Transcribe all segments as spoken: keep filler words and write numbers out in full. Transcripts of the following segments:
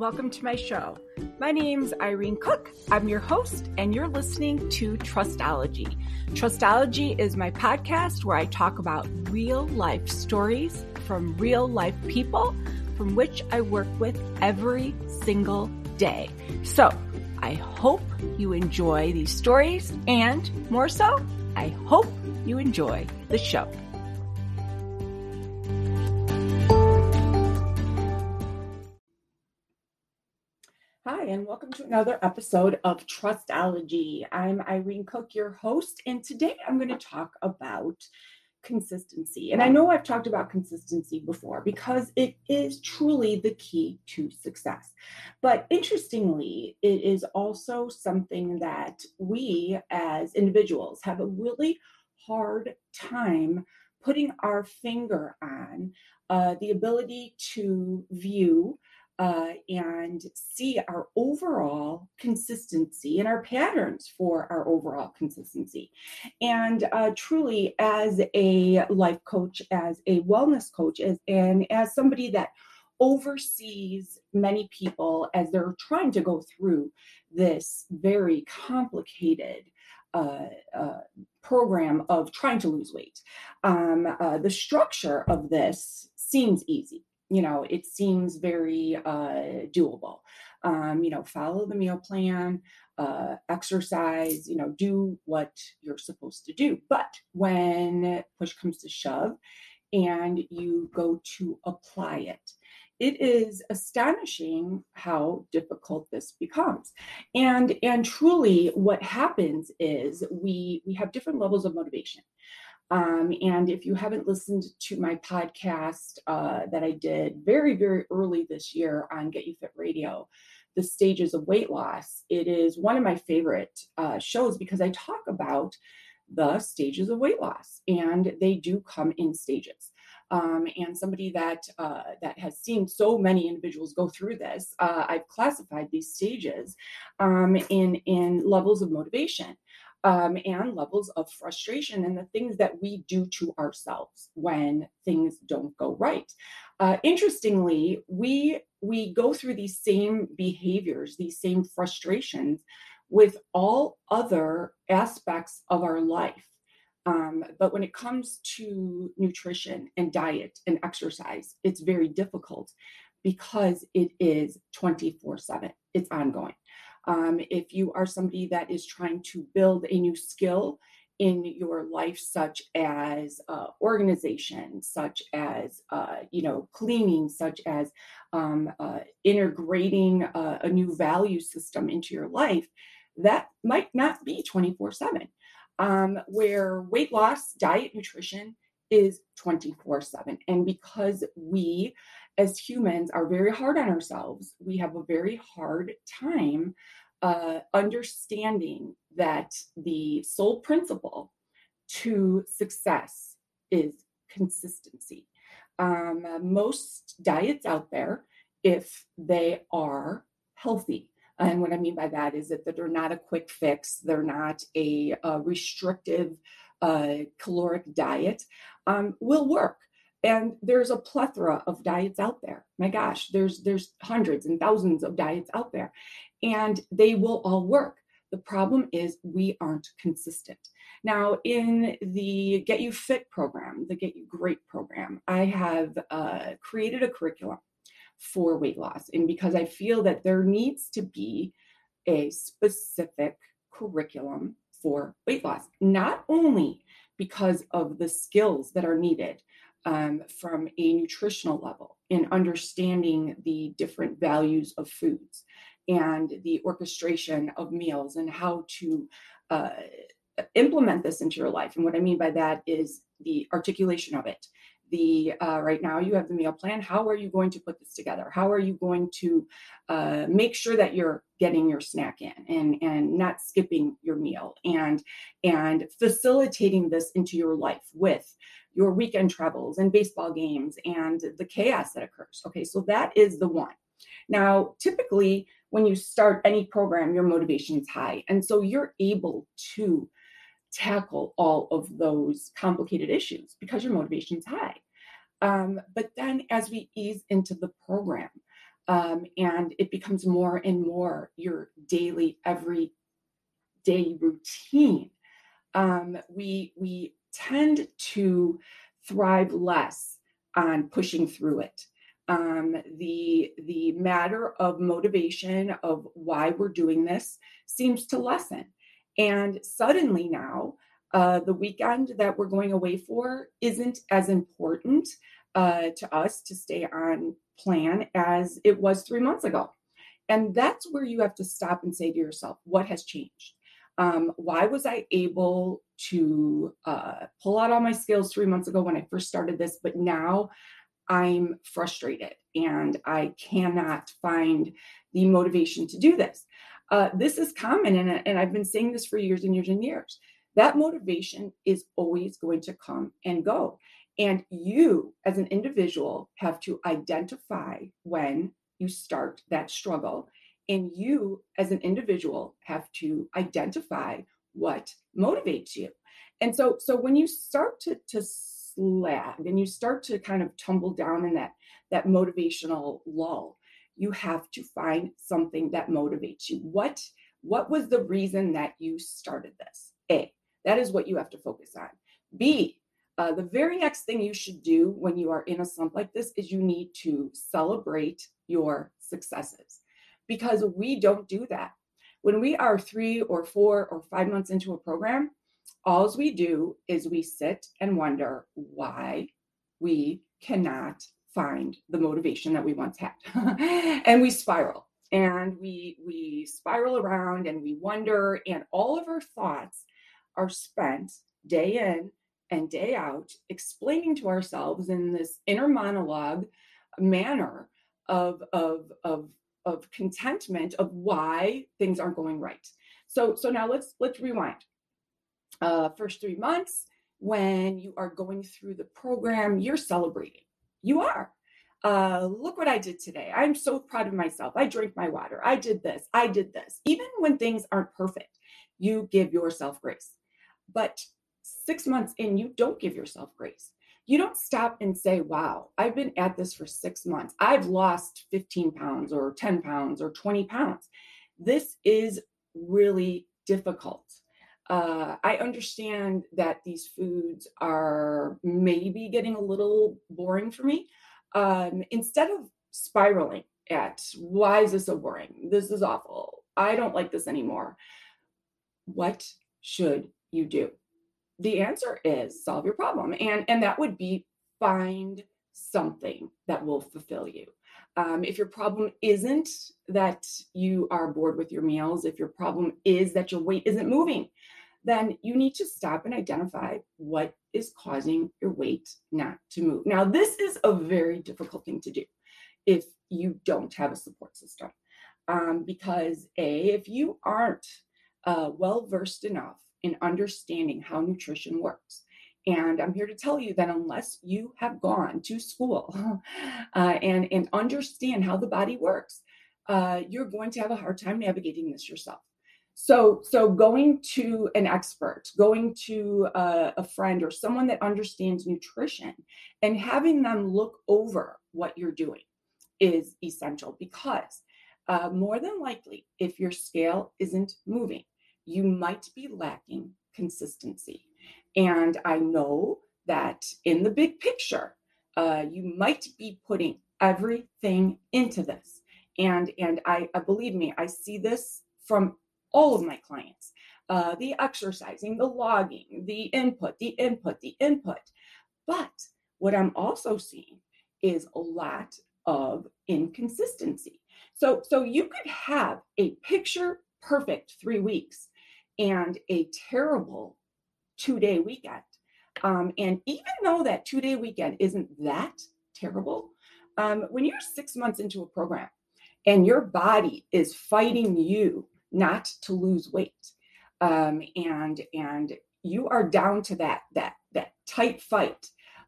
welcome to my show. My name's Irene Cook. I'm your host, and you're listening to Trustology. Trustology is my podcast where I talk about real life stories from real life people from which I work with every single day. So I hope you enjoy these stories, and more so, I hope you enjoy the show. Hi, and welcome to another episode of Trustology. I'm Irene Cook, your host, and today I'm going to talk about consistency. And I know I've talked about consistency before because it is truly the key to success. But interestingly, it is also something that we as individuals have a really hard time putting our finger on, uh, the ability to view Uh, and see our overall consistency and our patterns for our overall consistency. And uh, truly, as a life coach, as a wellness coach, as, and as somebody that oversees many people as they're trying to go through this very complicated Uh, uh, program of trying to lose weight, um, uh, the structure of this seems easy. You know, it seems very uh, doable. Um, you know, follow the meal plan, uh, exercise, you know, do what you're supposed to do. But when push comes to shove and you go to apply it, it is astonishing how difficult this becomes. And, and truly what happens is we, we have different levels of motivation. Um, and if you haven't listened to my podcast uh, that I did very, very early this year on Get You Fit Radio, The Stages of Weight Loss, it is one of my favorite uh, shows because I talk about the stages of weight loss, and they do come in stages. Um, and somebody that uh, that has seen so many individuals go through this, uh, I've classified these stages um, in, in levels of motivation. Um, and levels of frustration and the things that we do to ourselves when things don't go right. Uh, interestingly, we we go through these same behaviors, these same frustrations with all other aspects of our life. Um, but when it comes to nutrition and diet and exercise, it's very difficult because it is twenty-four seven. It's ongoing. Um, if you are somebody that is trying to build a new skill in your life, such as uh, organization, such as, uh, you know, cleaning, such as um, uh, integrating uh, a new value system into your life, that might not be twenty-four seven, um, where weight loss, diet, nutrition is twenty-four seven. And because we as humans are very hard on ourselves, we have a very hard time uh, understanding that the sole principle to success is consistency. Um, most diets out there, if they are healthy, and what I mean by that is that they're not a quick fix, they're not a, a restrictive Uh, caloric diet um, will work. And there's a plethora of diets out there. My gosh, there's there's hundreds and thousands of diets out there, and they will all work. The problem is we aren't consistent. Now, in the Get You Fit program, the Get You Great program, I have uh, created a curriculum for weight loss, and because I feel that there needs to be a specific curriculum for weight loss, not only because of the skills that are needed um, from a nutritional level in understanding the different values of foods and the orchestration of meals and how to uh, implement this into your life. And what I mean by that is the articulation of it. The uh, right now you have the meal plan. How are you going to put this together? How are you going to uh, make sure that you're getting your snack in and, and not skipping your meal and, and facilitating this into your life with your weekend travels and baseball games and the chaos that occurs. Okay, so that is the one. Now, typically when you start any program, your motivation's high. And so you're able to tackle all of those complicated issues because your motivation's high. Um, but then as we ease into the program, Um, and it becomes more and more your daily, everyday routine. Um, we, we tend to thrive less on pushing through it. Um, the, the matter of motivation of why we're doing this seems to lessen. And suddenly now, uh, the weekend that we're going away for isn't as important uh, to us to stay on plan as it was three months ago. And that's where you have to stop and say to yourself, what has changed? Um, why was I able to uh, pull out all my skills three months ago when I first started this, but now I'm frustrated and I cannot find the motivation to do this? Uh, this is common, and, and I've been saying this for years and years and years. That motivation is always going to come and go. And you, as an individual, have to identify when you start that struggle. And you, as an individual, have to identify what motivates you. And so, so when you start to, to lag and you start to kind of tumble down in that, that motivational lull, you have to find something that motivates you. What, what was the reason that you started this? A, that is what you have to focus on. B, uh, the very next thing you should do when you are in a slump like this is you need to celebrate your successes, because we don't do that. When we are three or four or five months into a program, all we do is we sit and wonder why we cannot find the motivation that we once had. And we spiral and we we spiral around and we wonder, and all of our thoughts are spent day in and day out explaining to ourselves in this inner monologue manner of of of of contentment of why things aren't going right. So so now let's let's rewind. Uh, first three months, when you are going through the program, you're celebrating. You are. Uh, look what I did today. I'm so proud of myself. I drank my water. I did this. I did this. Even when things aren't perfect, you give yourself grace. But six months in, you don't give yourself grace. You don't stop and say, wow, I've been at this for six months. I've lost fifteen pounds or ten pounds or twenty pounds. This is really difficult. Uh, I understand that these foods are maybe getting a little boring for me. Um, instead of spiraling at, why is this so boring? This is awful. I don't like this anymore. What should you do? The answer is solve your problem. And, and that would be find something that will fulfill you. Um, if your problem isn't that you are bored with your meals, if your problem is that your weight isn't moving, then you need to stop and identify what is causing your weight not to move. Now, this is a very difficult thing to do if you don't have a support system, um, because A, if you aren't uh, well-versed enough in understanding how nutrition works, and I'm here to tell you that unless you have gone to school uh, and, and understand how the body works, uh, you're going to have a hard time navigating this yourself. So, so going to an expert, going to a, a friend or someone that understands nutrition and having them look over what you're doing is essential, because uh, more than likely, if your scale isn't moving, you might be lacking consistency. And I know that in the big picture, uh, you might be putting everything into this. And, and I, I believe me, I see this from all of my clients, uh, the exercising, the logging, the input, the input, the input. But what I'm also seeing is a lot of inconsistency. So, so you could have a picture perfect three weeks and a terrible two-day weekend. Um, and even though that two-day weekend isn't that terrible, um, when you're six months into a program and your body is fighting you not to lose weight, um, and and you are down to that that that tight fight,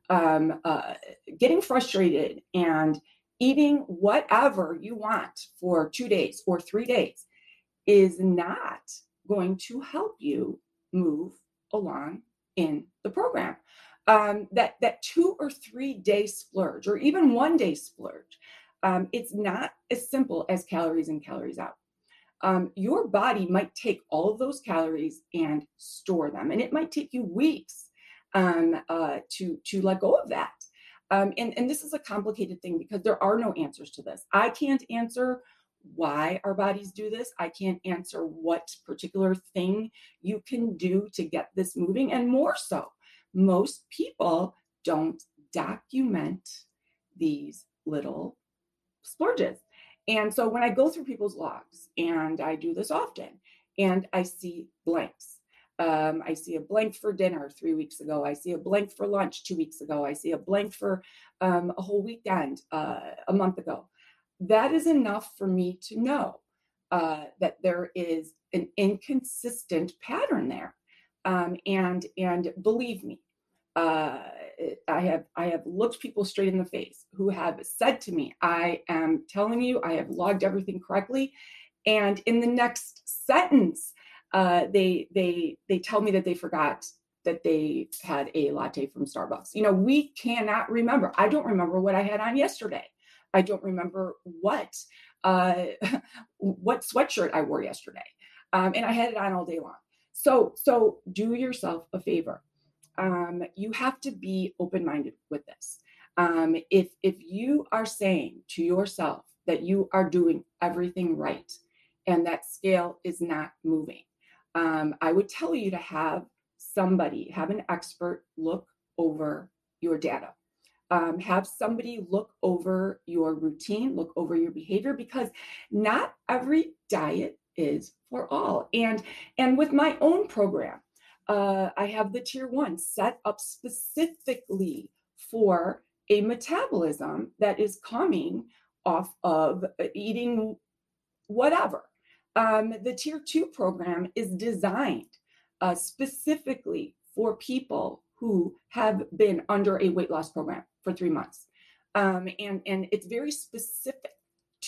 um, uh, getting frustrated and eating whatever you want for two days or three days is not going to help you move along in the program. Um, that, that two or three day splurge, or even one day splurge, um, it's not as simple as calories in, calories out. Um, your body might take all of those calories and store them, and it might take you weeks um, uh, to, to let go of that. Um, and, and this is a complicated thing because there are no answers to this. I can't answer why our bodies do this. I can't answer what particular thing you can do to get this moving. And more so, most people don't document these little splurges. And so when I go through people's logs, and I do this often, and I see blanks. Um, I see a blank for dinner three weeks ago. I see a blank for lunch two weeks ago. I see a blank for um, a whole weekend uh, a month ago. That is enough for me to know uh, that there is an inconsistent pattern there. Um, and and believe me, uh, I have I have looked people straight in the face who have said to me, I am telling you, I have logged everything correctly. And in the next sentence, Uh, they they they tell me that they forgot that they had a latte from Starbucks. You know, we cannot remember. I don't remember what I had on yesterday. I don't remember what uh, what sweatshirt I wore yesterday, um, and I had it on all day long. So so do yourself a favor. Um, you have to be open-minded with this. Um, if if you are saying to yourself that you are doing everything right and that scale is not moving, Um, I would tell you to have somebody, have an expert look over your data. Um, have somebody look over your routine, look over your behavior, because not every diet is for all. And, and with my own program, uh, I have the tier one set up specifically for a metabolism that is coming off of eating whatever. Um, the tier two program is designed uh, specifically for people who have been under a weight loss program for three months. Um, and, and it's very specific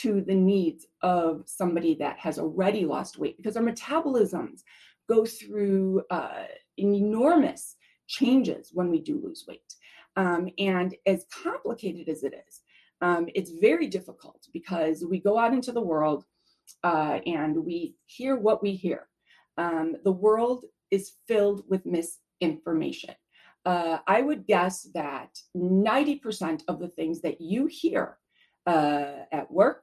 to the needs of somebody that has already lost weight, because our metabolisms go through uh, enormous changes when we do lose weight. Um, and as complicated as it is, um, it's very difficult because we go out into the world Uh, and we hear what we hear. Um, the world is filled with misinformation. Uh, I would guess that ninety percent of the things that you hear uh, at work,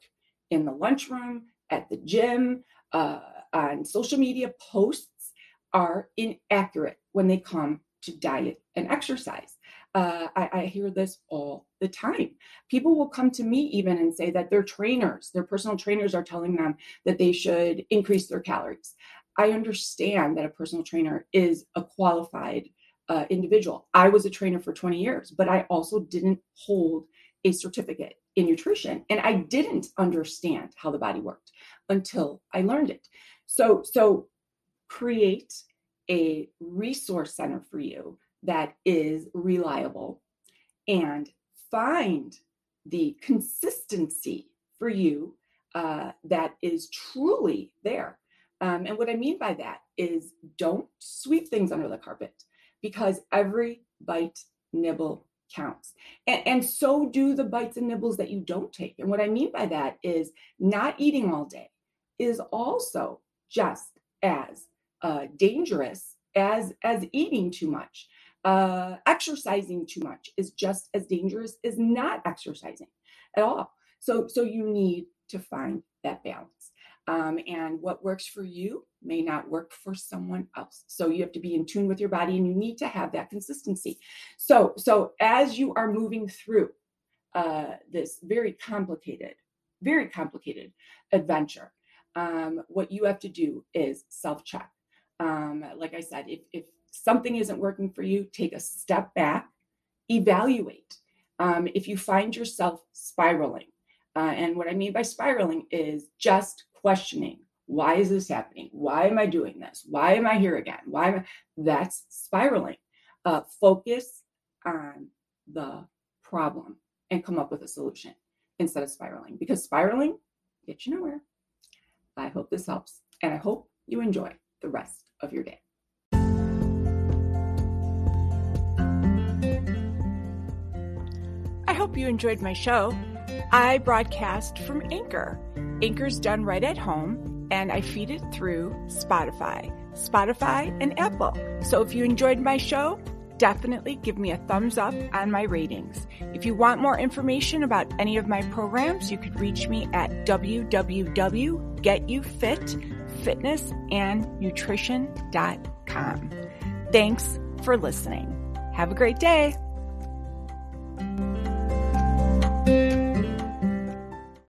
in the lunchroom, at the gym, uh, on social media posts are inaccurate when they come to diet and exercise. Uh, I, I hear this all the time. People will come to me even and say that their trainers, their personal trainers are telling them that they should increase their calories. I understand that a personal trainer is a qualified uh, individual. I was a trainer for twenty years, but I also didn't hold a certificate in nutrition. And I didn't understand how the body worked until I learned it. So, so create a resource center for you that is reliable, and find the consistency for you uh, that is truly there. Um, and what I mean by that is don't sweep things under the carpet, because every bite, nibble counts. And, and so do the bites and nibbles that you don't take. And what I mean by that is not eating all day is also just as uh, dangerous as, as eating too much. Uh, exercising too much is just as dangerous as not exercising at all. So, so you need to find that balance. Um, and what works for you may not work for someone else. So you have to be in tune with your body, and you need to have that consistency. So, so as you are moving through uh, this very complicated, very complicated adventure, um, what you have to do is self-check. Um, like I said, if, if, something isn't working for you, take a step back, evaluate. Um, if you find yourself spiraling, uh, and what I mean by spiraling is just questioning, why is this happening? Why am I doing this? Why am I here again? Why am I? That's spiraling. Uh, focus on the problem and come up with a solution instead of spiraling, because spiraling gets you nowhere. I hope this helps, and I hope you enjoy the rest of your day. I hope you enjoyed my show. I broadcast from Anchor. Anchor's done right at home, and I feed it through Spotify, Spotify, and Apple. So if you enjoyed my show, definitely give me a thumbs up on my ratings. If you want more information about any of my programs, you could reach me at w w w dot get you fit fitness and nutrition dot com. Thanks for listening. Have a great day.